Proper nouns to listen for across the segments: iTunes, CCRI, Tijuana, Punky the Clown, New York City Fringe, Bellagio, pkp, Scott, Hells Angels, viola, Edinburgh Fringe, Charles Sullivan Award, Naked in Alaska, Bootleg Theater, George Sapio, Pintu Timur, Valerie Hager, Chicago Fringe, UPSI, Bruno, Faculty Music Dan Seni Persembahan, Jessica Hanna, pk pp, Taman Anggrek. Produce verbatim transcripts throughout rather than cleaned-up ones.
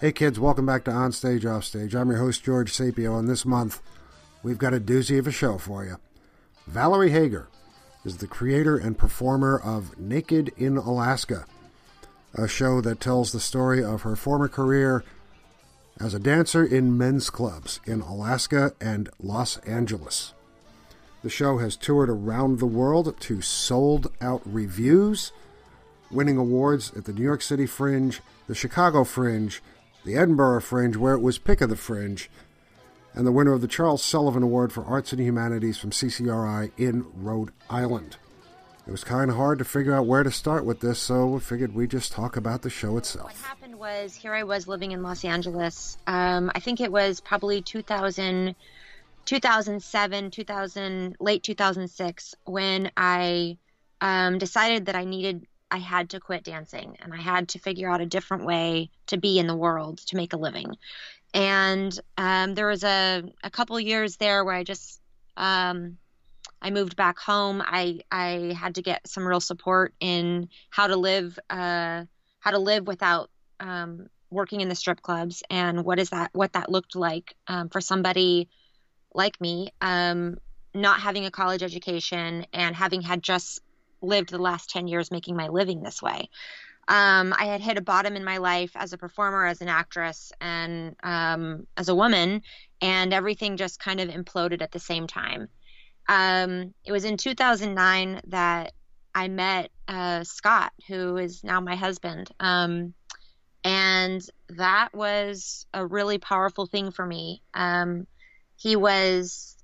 Hey kids, welcome back to On Stage, Off Stage. I'm your host, George Sapio, and this month we've got a doozy of a show for you. Valerie Hager is the creator and performer of Naked in Alaska, a show that tells the story of her former career as a dancer in men's clubs in Alaska and Los Angeles. The show has toured around the world to sold-out reviews, winning awards at the New York City Fringe, the Chicago Fringe, the Edinburgh Fringe, where it was pick of the Fringe, and the winner of the Charles Sullivan Award for Arts and Humanities from C C R I in Rhode Island. It was kind of hard to figure out where to start with this, so we figured we'd just talk about the show itself. What happened was, here I was living in Los Angeles. Um, I think it was probably two thousand, two thousand seven, two thousand, late two thousand six, when I um, decided that I needed, I had to quit dancing, and I had to figure out a different way to be in the world, to make a living. And um, there was a, a couple years there where I just, um, I moved back home. I, I had to get some real support in how to live, uh, how to live without um, working in the strip clubs, and what is that, what that looked like um, for somebody like me, um, not having a college education and having had just lived the last ten years making my living this way. Um, I had hit a bottom in my life as a performer, as an actress, and um, as a woman, and everything just kind of imploded at the same time. Um, it was in two thousand nine that I met uh, Scott, who is now my husband, um, and that was a really powerful thing for me. Um, he was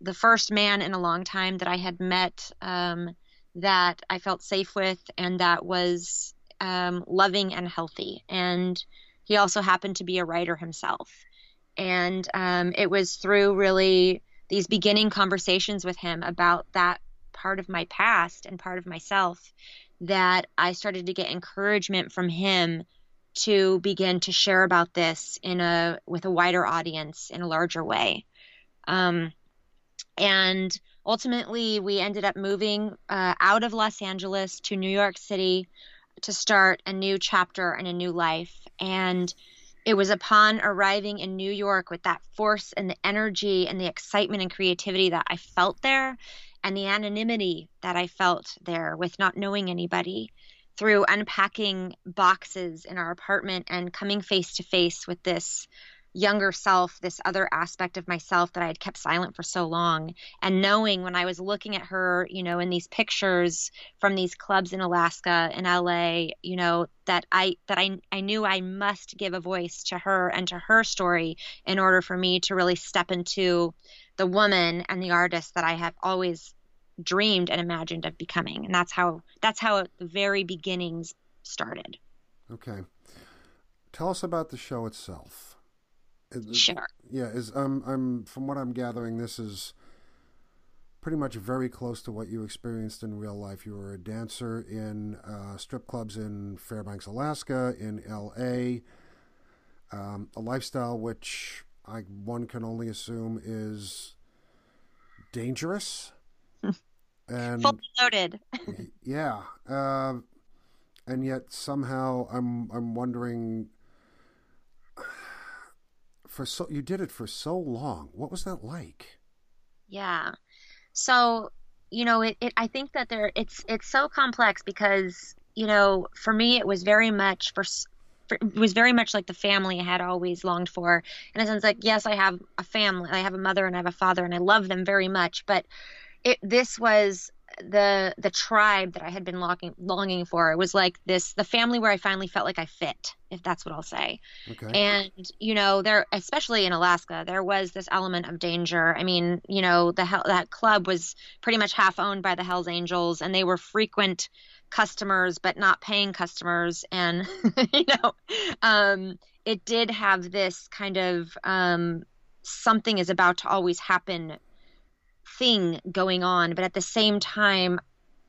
the first man in a long time that I had met um, that I felt safe with, and that was um, loving and healthy. And he also happened to be a writer himself. And um, it was through really these beginning conversations with him about that part of my past and part of myself that I started to get encouragement from him to begin to share about this in a, with a wider audience in a larger way. Um, and ultimately, we ended up moving uh, out of Los Angeles to New York City to start a new chapter and a new life. And it was upon arriving in New York with that force and the energy and the excitement and creativity that I felt there, and the anonymity that I felt there with not knowing anybody, through unpacking boxes in our apartment and coming face to face with this younger self, this other aspect of myself that I had kept silent for so long. And knowing when I was looking at her, you know, in these pictures from these clubs in Alaska and L A, you know, that I, that I, I knew I must give a voice to her and to her story in order for me to really step into the woman and the artist that I have always dreamed and imagined of becoming. And that's how, that's how the very beginnings started. Okay. Tell us about the show itself. Sure. Yeah, is um, I'm from what I'm gathering, this is pretty much very close to what you experienced in real life. You were a dancer in uh, strip clubs in Fairbanks, Alaska, in L A, um, a lifestyle which I one can only assume is dangerous and fully loaded. Yeah, uh, and yet somehow I'm I'm wondering. For so you did it for so long. What was that like? Yeah. So, you know, it, it I think that there it's it's so complex because, you know, for me it was very much for, for it was very much like the family I had always longed for. In a sense, like, yes, I have a family. I have a mother and I have a father and I love them very much, but it this was the the tribe that I had been longing longing for. It was like this the family where I finally felt like I fit, if that's what I'll say. Okay. And you know, there, especially in Alaska, there was this element of danger. I mean, you know, the that club was pretty much half owned by the Hells Angels, and they were frequent customers but not paying customers. And you know, um it did have this kind of um something is about to always happen thing going on, but at the same time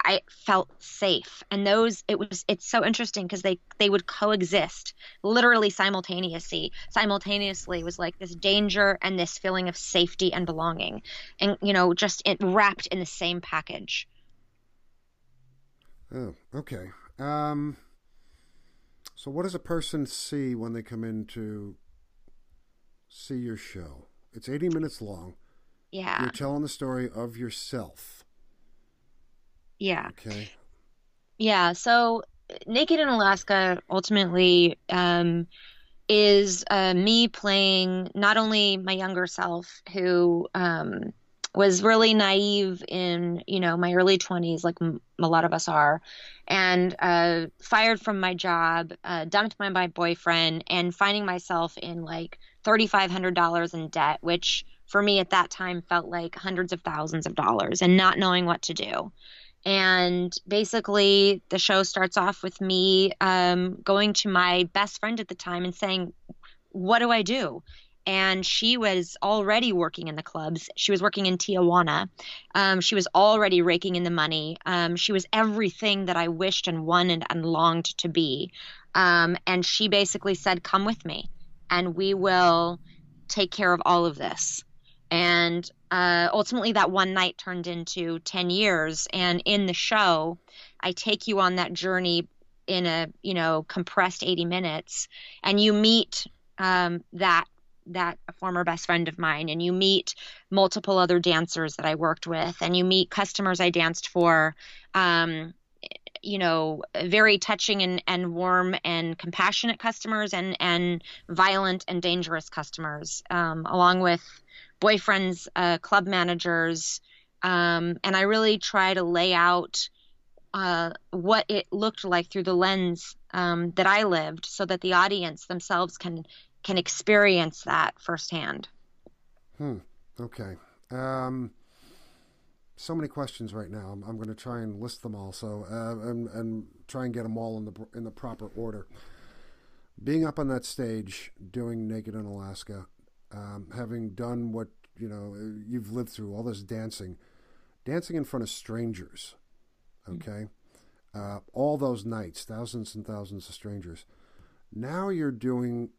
I felt safe. And those it was it's so interesting because they they would coexist literally simultaneously simultaneously was like this danger and this feeling of safety and belonging, and you know, just it wrapped in the same package. Oh, okay. um So what does a person see when they come in to see your show? It's eighty minutes long. Yeah. You're telling the story of yourself. Yeah. Okay. Yeah. So Naked in Alaska ultimately um, is uh, me playing not only my younger self, who um, was really naive in, you know, my early twenties, like m- a lot of us are, and uh, fired from my job, uh, dumped by my boyfriend, and finding myself in like three thousand five hundred dollars in debt, which for me at that time felt like hundreds of thousands of dollars, and not knowing what to do. And basically the show starts off with me um, going to my best friend at the time and saying, what do I do? And she was already working in the clubs. She was working in Tijuana. Um, she was already raking in the money. Um, she was everything that I wished and wanted and longed to be. Um, and she basically said, come with me and we will take care of all of this. And uh, ultimately that one night turned into ten years. And in the show, I take you on that journey in a, you know, compressed eighty minutes, and you meet um, that, that former best friend of mine, and you meet multiple other dancers that I worked with, and you meet customers I danced for, um, you know, very touching and, and warm and compassionate customers, and, and violent and dangerous customers, um, along with boyfriends, uh, club managers. Um, and I really try to lay out uh, what it looked like through the lens um, that I lived, so that the audience themselves can, can experience that firsthand. Hmm. Okay. Um, so many questions right now. I'm, I'm going to try and list them all. So, uh, and, and try and get them all in the, in the proper order. Being up on that stage, doing Naked in Alaska, Um, having done what, you know, you've lived through, all this dancing, dancing in front of strangers, okay? Mm-hmm. Uh, all those nights, thousands and thousands of strangers. Now you're doing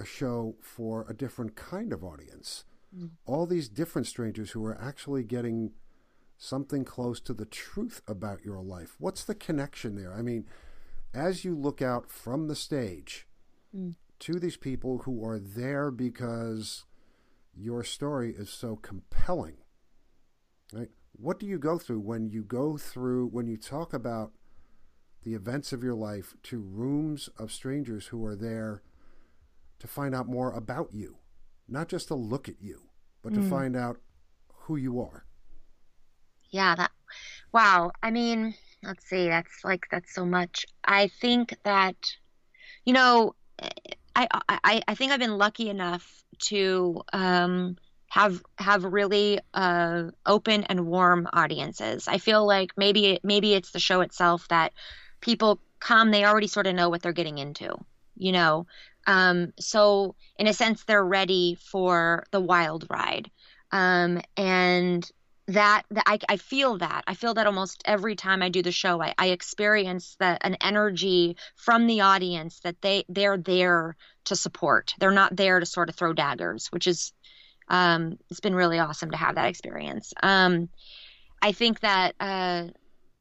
a show for a different kind of audience. Mm-hmm. All these different strangers who are actually getting something close to the truth about your life. What's the connection there? I mean, as you look out from the stage, mm-hmm. to these people who are there because your story is so compelling, right? What do you go through when you go through, when you talk about the events of your life to rooms of strangers who are there to find out more about you, not just to look at you, but mm. to find out who you are? Yeah. That, wow. I mean, let's see. That's like, that's so much. I think that, you know, I, I, I think I've been lucky enough to um, have have really uh, open and warm audiences. I feel like maybe maybe it's the show itself that people come, they already sort of know what they're getting into, you know. Um, so in a sense, they're ready for the wild ride, um, and that, that I, I feel that. I feel that almost every time I do the show, I, I experience that an energy from the audience that they, they're there to support. They're not there to sort of throw daggers, which is, um, it's been really awesome to have that experience. Um, I think that, uh,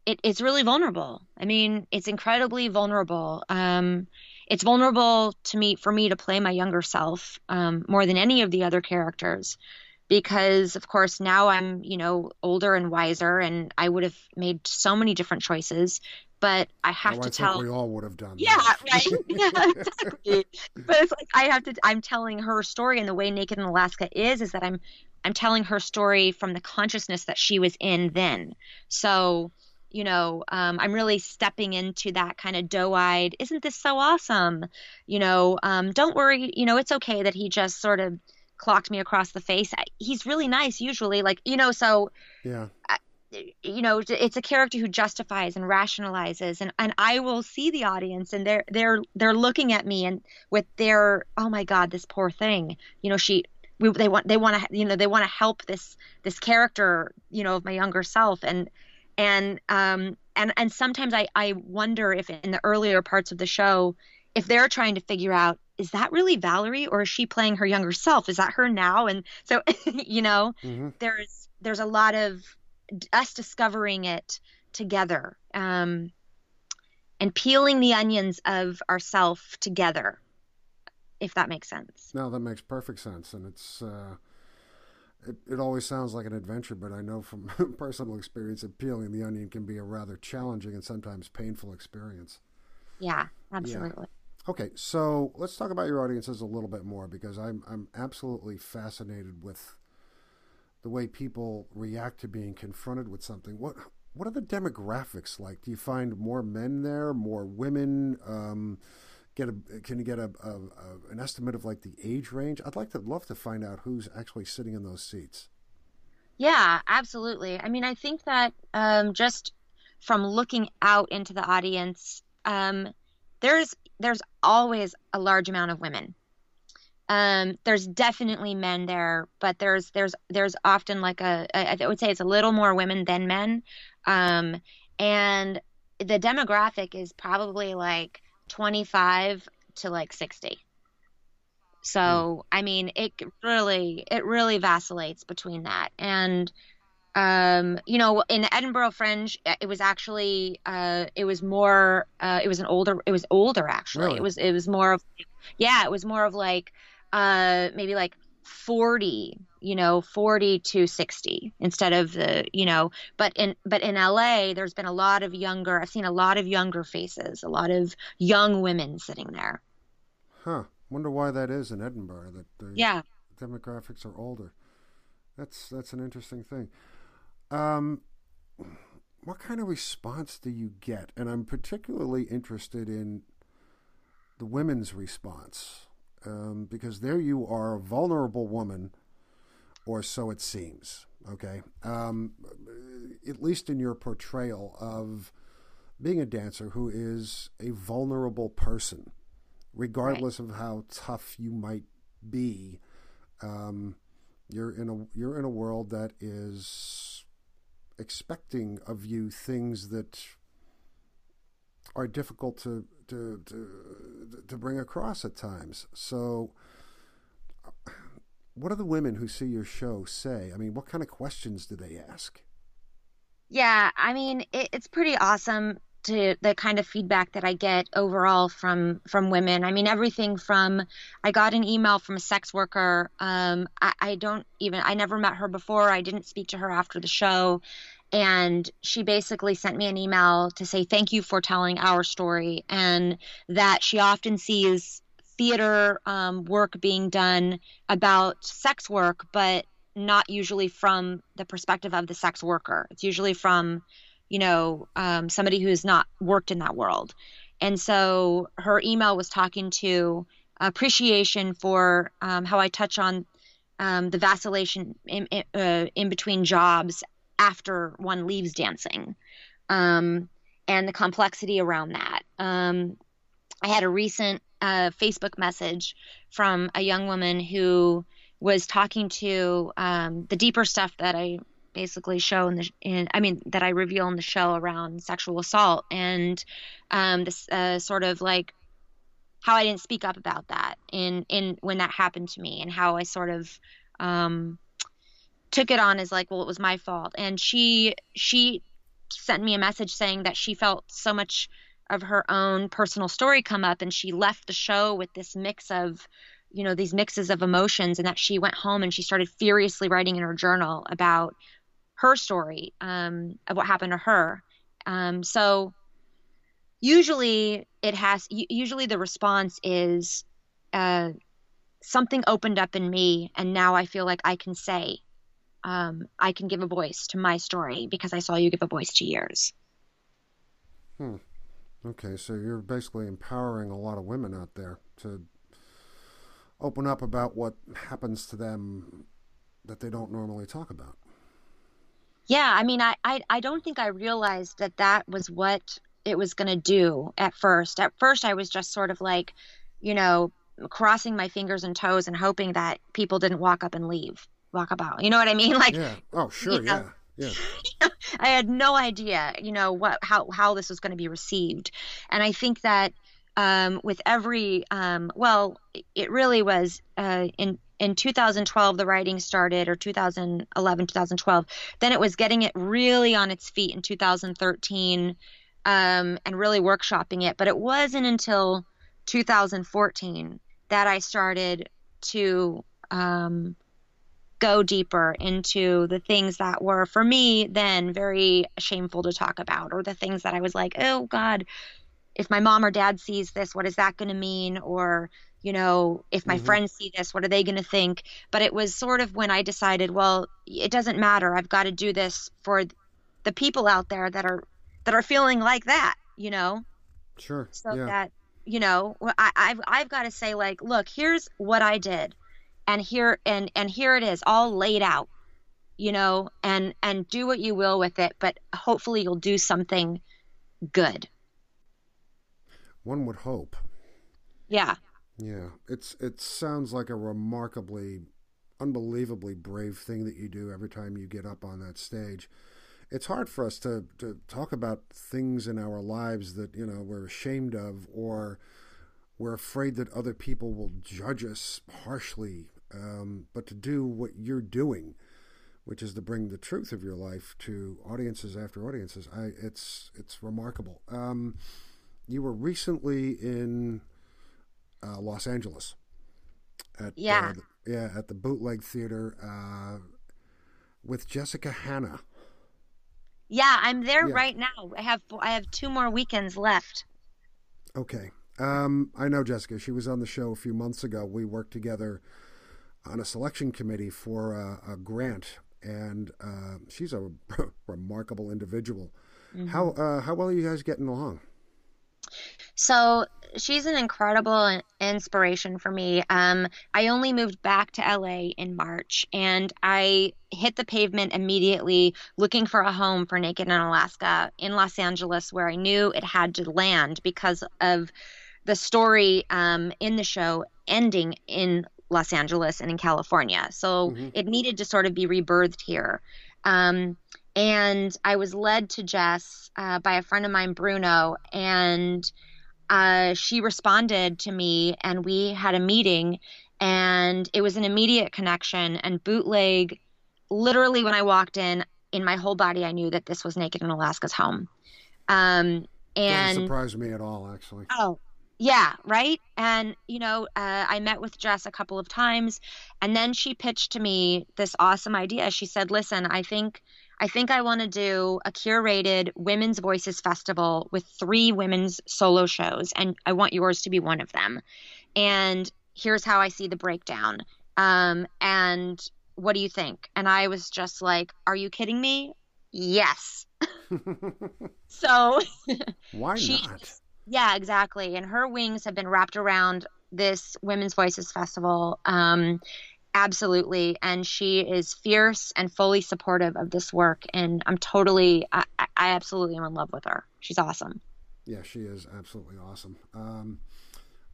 it, it's really vulnerable. I mean, it's incredibly vulnerable. Um, it's vulnerable to me, for me to play my younger self, um, more than any of the other characters. Because, of course, now I'm, you know, older and wiser, and I would have made so many different choices. But I have oh, to I tell. We all would have done. Yeah, that. Right. Yeah, exactly. But it's like I have to. I'm telling her story, and the way Naked in Alaska is, is that I'm, I'm telling her story from the consciousness that she was in then. So, you know, um, I'm really stepping into that kind of doe-eyed, isn't this so awesome? You know, um, don't worry. You know, it's okay that he just sort of clocked me across the face. He's really nice usually, like, you know, so, yeah, you know, it's a character who justifies and rationalizes, and, and I will see the audience, and they're, they're, they're looking at me and with their, oh my God, this poor thing, you know, she, we, they want, they want to, you know, they want to help this, this character, you know, of my younger self. And, and, um, and, and sometimes I, I wonder if in the earlier parts of the show, if they're trying to figure out, is that really Valerie, or is she playing her younger self? Is that her now? And so, you know, mm-hmm. there's, there's a lot of us discovering it together. Um, and peeling the onions of ourself together, if that makes sense. No, that makes perfect sense. And it's, uh, it, it always sounds like an adventure, but I know from personal experience that peeling the onion can be a rather challenging and sometimes painful experience. Yeah, absolutely. Yeah. Okay, so let's talk about your audiences a little bit more, because I'm I'm absolutely fascinated with the way people react to being confronted with something. What what are the demographics like? Do you find more men there, more women? Um, get a can you get a, a, a an estimate of like the age range? I'd like to love to find out who's actually sitting in those seats. Yeah, absolutely. I mean, I think that um, just from looking out into the audience, um, there's there's always a large amount of women. Um, there's definitely men there, but there's, there's, there's often like a, I, I would say it's a little more women than men. Um, and the demographic is probably like twenty-five to like sixty. So, I mean, it really, it really vacillates between that. And, um, you know, in Edinburgh Fringe, it was actually, uh, it was more, uh, it was an older, it was older actually. Really? It was, it was more of, yeah, it was more of like, Uh, maybe like forty, you know, forty to sixty instead of the, you know, but in, but in L A, there's been a lot of younger, I've seen a lot of younger faces, a lot of young women sitting there. Huh. Wonder why that is in Edinburgh, that the yeah. demographics are older. That's, that's an interesting thing. Um, what kind of response do you get? And I'm particularly interested in the women's response. Um, because there you are, a vulnerable woman, or so it seems, okay? Um, at least in your portrayal of being a dancer who is a vulnerable person, regardless right. of how tough you might be. Um, you're in a you're in a world that is expecting of you things that are difficult to To, to to bring across at times. So what do the women who see your show say? I mean, what kind of questions do they ask? Yeah, I mean, it, it's pretty awesome to the kind of feedback that I get overall from, from women. I mean, everything from, I got an email from a sex worker. Um, I, I don't even, I never met her before. I didn't speak to her after the show. And she basically sent me an email to say thank you for telling our story, and that she often sees theater um, work being done about sex work, but not usually from the perspective of the sex worker. It's usually from, you know, um, somebody who has not worked in that world. And so her email was talking to appreciation for um, how I touch on um, the vacillation in, in, uh, in between jobs after one leaves dancing, um, and the complexity around that. Um, I had a recent uh, Facebook message from a young woman who was talking to um, the deeper stuff that I basically show in the, in, I mean, that I reveal in the show around sexual assault and um, this uh, sort of like how I didn't speak up about that in, in when that happened to me, and how I sort of, um, took it on as like, well, it was my fault. And she she sent me a message saying that she felt so much of her own personal story come up, and she left the show with this mix of, you know, these mixes of emotions, and that she went home and she started furiously writing in her journal about her story, um, of what happened to her. Um, so usually it has, usually the response is uh, something opened up in me, and now I feel like I can say, Um, I can give a voice to my story because I saw you give a voice to yours. Hmm. Okay, so you're basically empowering a lot of women out there to open up about what happens to them that they don't normally talk about. Yeah, I mean, I, I, I don't think I realized that that was what it was going to do at first. At first, I was just sort of like, you know, crossing my fingers and toes and hoping that people didn't walk up and leave. Walk about, you know what I mean? Like, yeah. Oh, sure, you know, yeah, yeah. I had no idea, you know, what how how this was going to be received, and I think that um, with every, um, well, it really was uh, in in two thousand twelve the writing started, or two thousand eleven, two thousand twelve. Then it was getting it really on its feet in two thousand thirteen. um, and really workshopping it. But it wasn't until two thousand fourteen that I started to um, go deeper into the things that were, for me then, very shameful to talk about, or the things that I was like, oh, God, if my mom or dad sees this, what is that going to mean? Or, you know, if my mm-hmm. friends see this, what are they going to think? But it was sort of when I decided, well, it doesn't matter. I've got to do this for the people out there that are that are feeling like that, you know? Sure. So yeah. that, you know, I, I've, I've got to say, like, look, here's what I did. And here and, and here it is all laid out, you know, and, and do what you will with it. But hopefully you'll do something good. One would hope. Yeah. Yeah. It's it sounds like a remarkably, unbelievably brave thing that you do every time you get up on that stage. It's hard for us to, to talk about things in our lives that, you know, we're ashamed of, or we're afraid that other people will judge us harshly. Um, but to do what you're doing, which is to bring the truth of your life to audiences after audiences, I it's it's remarkable. Um You were recently in uh, Los Angeles. At, yeah. Uh, the, yeah, at the Bootleg Theater uh, with Jessica Hanna. Yeah, I'm there yeah. right now. I have I have two more weekends left. Okay. Um, I know Jessica. She was on the show a few months ago. We worked together on a selection committee for uh, a grant, and uh, she's a remarkable individual. Mm-hmm. How uh, how well are you guys getting along? So she's an incredible inspiration for me. Um, I only moved back to L A in March, and I hit the pavement immediately looking for a home for Naked in Alaska in Los Angeles, where I knew it had to land because of the story um, in the show ending in Los Angeles and in California. So mm-hmm. it needed to sort of be rebirthed here. Um, and I was led to Jess uh, by a friend of mine, Bruno, and uh, she responded to me, and we had a meeting, and it was an immediate connection. And Bootleg, literally when I walked in, in my whole body, I knew that this was Naked in Alaska's home. Um, and didn't surprise me at all, actually. Oh, yeah, right? And, you know, uh, I met with Jess a couple of times, and then she pitched to me this awesome idea. She said, listen, I think... I think I want to do a curated Women's Voices Festival with three women's solo shows, and I want yours to be one of them. And here's how I see the breakdown. Um, and what do you think? And I was just like, are you kidding me? Yes. So why she, not? Yeah, exactly. And her wings have been wrapped around this Women's Voices Festival. Um, Absolutely. And she is fierce and fully supportive of this work. And I'm totally, I, I absolutely am in love with her. She's awesome. Yeah, she is absolutely awesome. Um,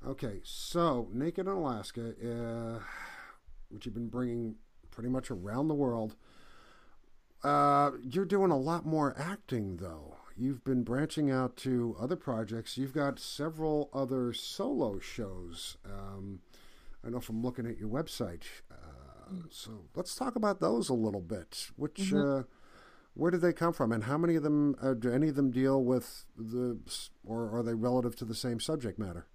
okay. So Naked in Alaska, uh, which you've been bringing pretty much around the world. Uh, you're doing a lot more acting though. You've been branching out to other projects. You've got several other solo shows, um, I know from looking at your website. Uh, so let's talk about those a little bit. Which, mm-hmm. uh, where did they come from, and how many of them? Uh, do any of them deal with the, or are they relative to the same subject matter?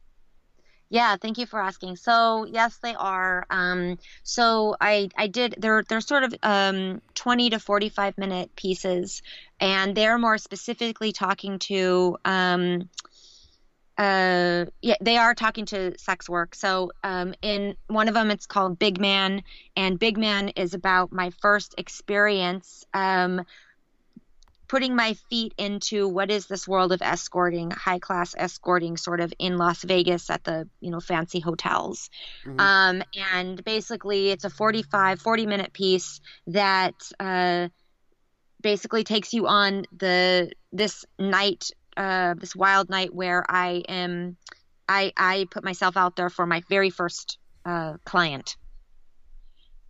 Yeah, thank you for asking. So yes, they are. Um, so I, I did. They're they're sort of um, twenty to forty five minute pieces, and they're more specifically talking to. Um, Uh, yeah, they are talking to sex work. So, um, in one of them, it's called Big Man, and Big Man is about my first experience, um, putting my feet into what is this world of escorting, high class escorting, sort of in Las Vegas at the, you know, fancy hotels. Mm-hmm. Um, and basically it's a forty-five, forty minute piece that, uh, basically takes you on the, this night, Uh, this wild night where I am, I I put myself out there for my very first uh, client,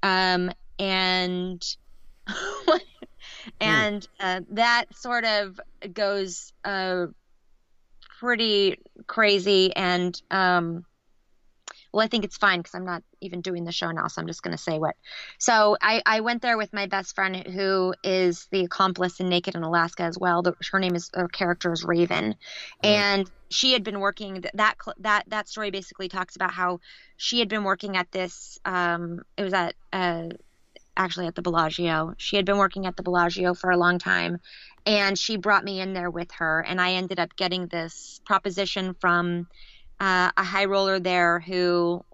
um, and and uh, that sort of goes uh, pretty crazy, and um, well, I think it's fine because I'm not even doing the show now, so I'm just going to say what. So I, I went there with my best friend who is the accomplice in Naked in Alaska as well. The, her name is, her character is Raven. Mm. And she had been working, that, that, that story basically talks about how she had been working at this, um, it was at, uh, actually at the Bellagio. She had been working at the Bellagio for a long time. And she brought me in there with her, and I ended up getting this proposition from uh, a high roller there who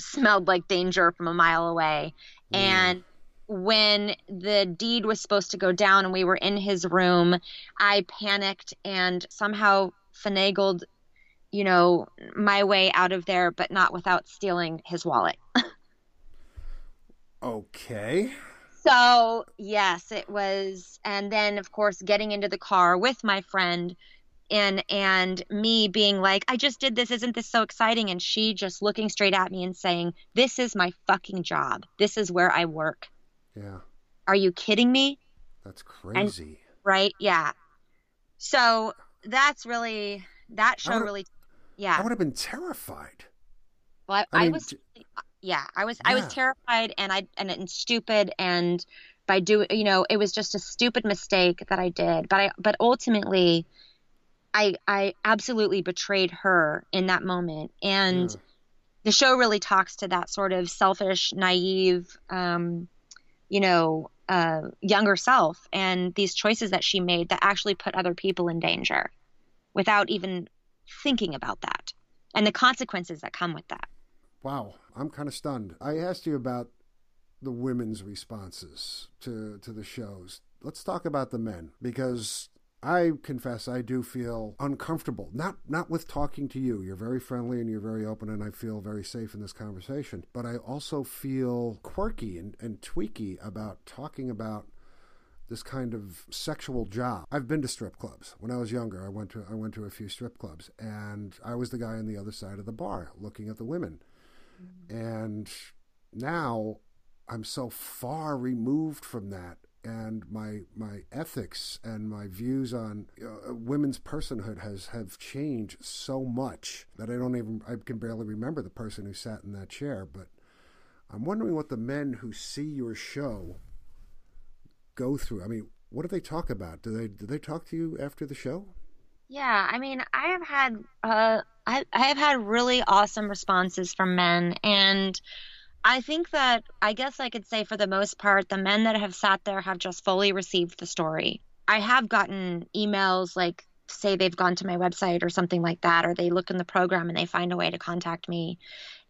smelled like danger from a mile away. Mm. And when the deed was supposed to go down and we were in his room, I panicked and somehow finagled, you know, my way out of there, but not without stealing his wallet. Okay. So, yes, it was. And then, of course, getting into the car with my friend and and me being like, I just did this. Isn't this so exciting? And she just looking straight at me and saying, this is my fucking job. This is where I work. Yeah. Are you kidding me? That's crazy. And, right? Yeah. So that's really, that show really, yeah. I would have been terrified. Well, I, I, I mean, was... Yeah, I was yeah. I was terrified and I and, and stupid and by doing, you know, it was just a stupid mistake that I did. But I but ultimately, I I absolutely betrayed her in that moment. And yeah. the show really talks to that sort of selfish, naive, um, you know, uh, younger self and these choices that she made that actually put other people in danger, without even thinking about that and the consequences that come with that. Wow, I'm kind of stunned. I asked you about the women's responses to, to the shows. Let's talk about the men, because I confess I do feel uncomfortable. Not not with talking to you. You're very friendly and you're very open, and I feel very safe in this conversation. But I also feel quirky and, and tweaky about talking about this kind of sexual job. I've been to strip clubs. When I was younger, I went to I went to a few strip clubs, and I was the guy on the other side of the bar looking at the women. And now I'm so far removed from that, and my my ethics and my views on uh, women's personhood has have changed so much that I don't even I can barely remember the person who sat in that chair. But I'm wondering what the men who see your show go through. I mean, what do they talk about? Do they do they talk to you after the show? Yeah, I mean, I have had uh, I I have had really awesome responses from men, and I think that I guess I could say for the most part, the men that have sat there have just fully received the story. I have gotten emails like say they've gone to my website or something like that, or they look in the program and they find a way to contact me,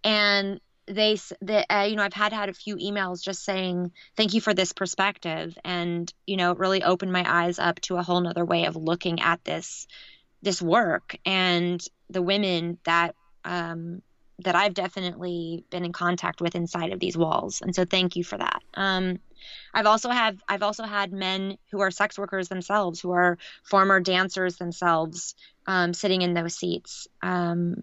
and they the uh, you know I've had had a few emails just saying thank you for this perspective, and you know it really opened my eyes up to a whole nother way of looking at this this work and the women that um that I've definitely been in contact with inside of these walls, and so thank you for that. um I've also have I've also had men who are sex workers themselves, who are former dancers themselves, um sitting in those seats, um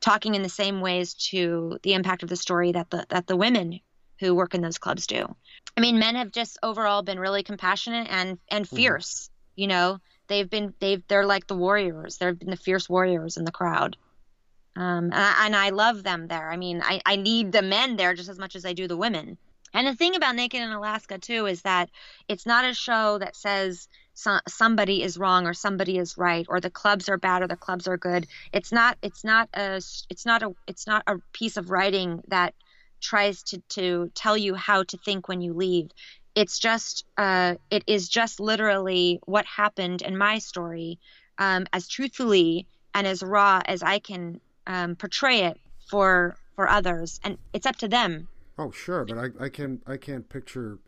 talking in the same ways to the impact of the story that the that the women who work in those clubs do. I mean, men have just overall been really compassionate and and fierce. Mm-hmm. You know, they've been they've they're like the warriors. They've been the fierce warriors in the crowd, um, and, I, and I love them there. I mean, I I need the men there just as much as I do the women. And the thing about Naked in Alaska too is that it's not a show that says so, somebody is wrong or somebody is right, or the clubs are bad or the clubs are good. It's not. It's not a. It's not a. It's not a piece of writing that tries to to tell you how to think when you leave. It's just. Uh, it is just literally what happened in my story, um, as truthfully and as raw as I can um, portray it for for others, and it's up to them. Oh sure, but I I can I can't picture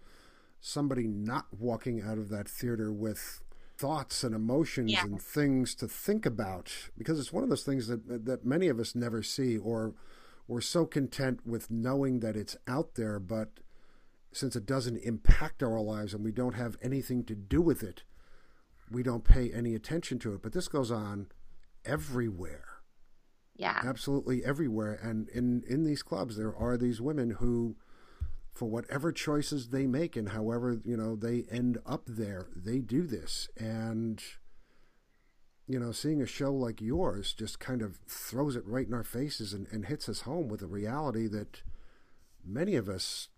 somebody not walking out of that theater with thoughts and emotions yeah. and things to think about, because it's one of those things that that many of us never see, or we're so content with knowing that it's out there, but since it doesn't impact our lives and we don't have anything to do with it, we don't pay any attention to it. But this goes on everywhere. Yeah. Absolutely everywhere. And in, in these clubs, there are these women who, for whatever choices they make and however, you know, they end up there, they do this. And you know, seeing a show like yours just kind of throws it right in our faces and, and hits us home with a reality that many of us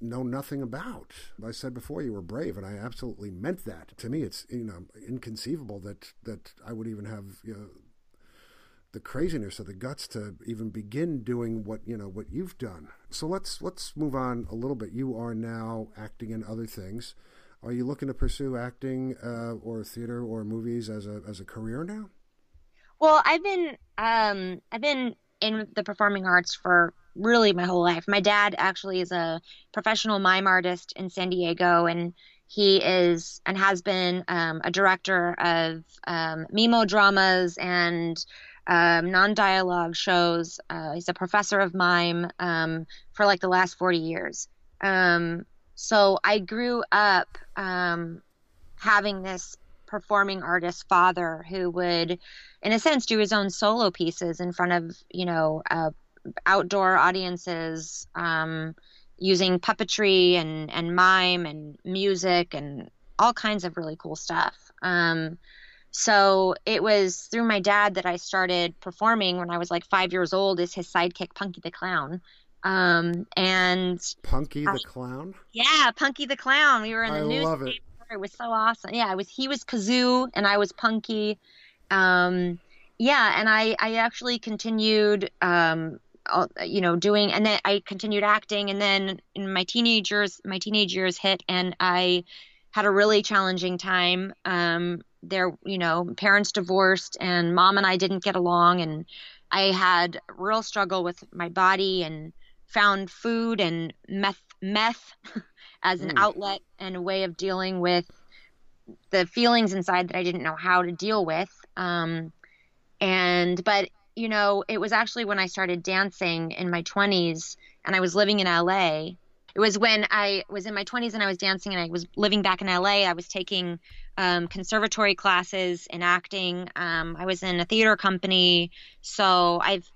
know nothing about. I said before, you were brave, and I absolutely meant that. To me, it's, you know, inconceivable that that I would even have, you know, the craziness or the guts to even begin doing what, you know, what you've done. So let's let's move on a little bit. You are now acting in other things. Are you looking to pursue acting uh, or theater or movies as a as a career now? Well, I've been um, I've been in the performing arts for really my whole life. My dad actually is a professional mime artist in San Diego, and he is and has been um, a director of um, mimo dramas and um, non-dialogue shows. Uh, he's a professor of mime um, for like the last forty years. Um, so I grew up um, having this performing artist father who would, in a sense, do his own solo pieces in front of, you know, uh, outdoor audiences, um, using puppetry and, and mime and music and all kinds of really cool stuff. Um, so it was through my dad that I started performing when I was like five years old as his sidekick, Punky the Clown. Um, and Punky the I, Clown? Yeah, Punky the Clown. We were in the I newspaper. Love it. It was so awesome. Yeah, it was, he was Kazoo and I was Punky. Um, Yeah, and I, I actually continued, um, you know, doing, and then I continued acting, and then in my teenage years, my teenage years hit, and I had a really challenging time. Um, there, you know, parents divorced, and mom and I didn't get along, and I had a real struggle with my body, and found food and meth, meth as an mm. outlet and a way of dealing with the feelings inside that I didn't know how to deal with. Um, And, but, you know, it was actually when I started dancing in my twenties and I was living in L A. It was when I was in my twenties and I was dancing and I was living back in L A. I was taking um, conservatory classes in acting. Um, I was in a theater company. So I've,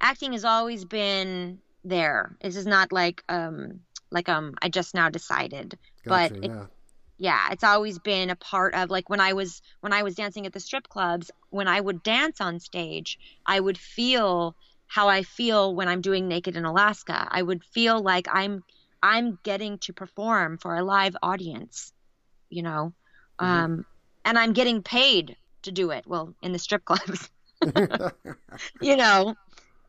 acting has always been there. This is not like, um, like, um, I just now decided, gotcha, but it, yeah. Yeah, it's always been a part of, like, when I was when I was dancing at the strip clubs, when I would dance on stage, I would feel how I feel when I'm doing Naked in Alaska. I would feel like I'm I'm getting to perform for a live audience, you know, mm-hmm. um, and I'm getting paid to do it. Well, in the strip clubs, you know,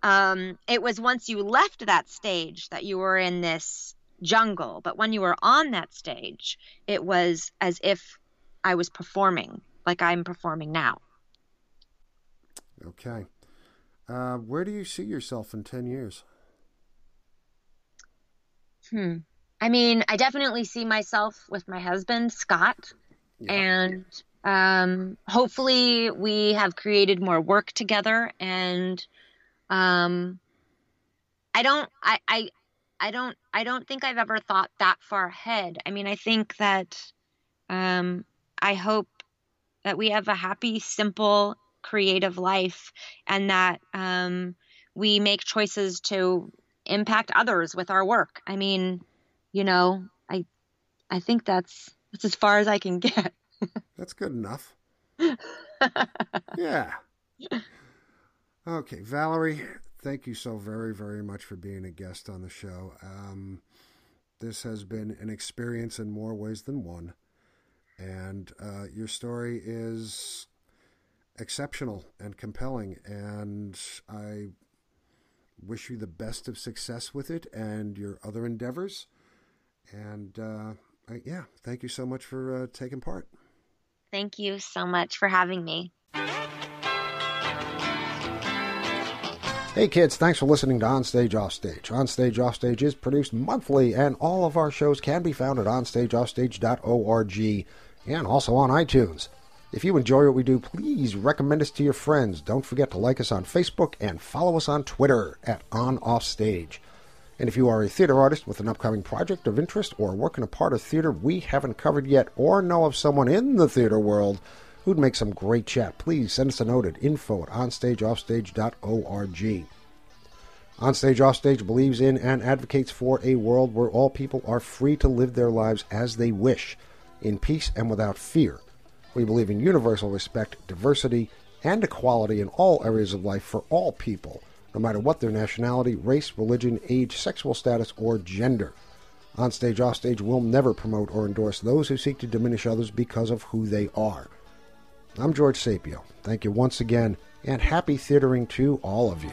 um, it was once you left that stage that you were in this jungle, but when you were on that stage, it was as if I was performing, like I'm performing now. Okay. Uh, where do you see yourself in ten years? Hmm. I mean, I definitely see myself with my husband, Scott, yeah. and um, hopefully we have created more work together. And um, I don't, I, I, I don't, I don't think I've ever thought that far ahead. I mean, I think that, um, I hope that we have a happy, simple, creative life and that, um, we make choices to impact others with our work. I mean, you know, I, I think that's, that's as far as I can get. That's good enough. Yeah. Okay. Valerie, thank you so very, very much for being a guest on the show. Um, this has been an experience in more ways than one. And uh, your story is exceptional and compelling. And I wish you the best of success with it and your other endeavors. And uh, I, yeah, thank you so much for uh, taking part. Thank you so much for having me. Hey kids, thanks for listening to On Stage Offstage. On Stage Offstage is produced monthly, and all of our shows can be found at on stage offstage dot org and also on iTunes. If you enjoy what we do, please recommend us to your friends. Don't forget to like us on Facebook and follow us on Twitter at OnOffstage. And if you are a theater artist with an upcoming project of interest or working a part of theater we haven't covered yet or know of someone in the theater world who'd make some great chat, please send us a note at info at on stage offstage dot org. On Stage Offstage believes in and advocates for a world where all people are free to live their lives as they wish, in peace and without fear, We believe in universal respect, diversity, and equality in all areas of life for all people, no matter what their nationality, race, religion, age, sexual status, or gender. On stage, off stage, we'll never promote or endorse those who seek to diminish others because of who they are. I'm George Sapio. Thank you once again, and happy theatering to all of you.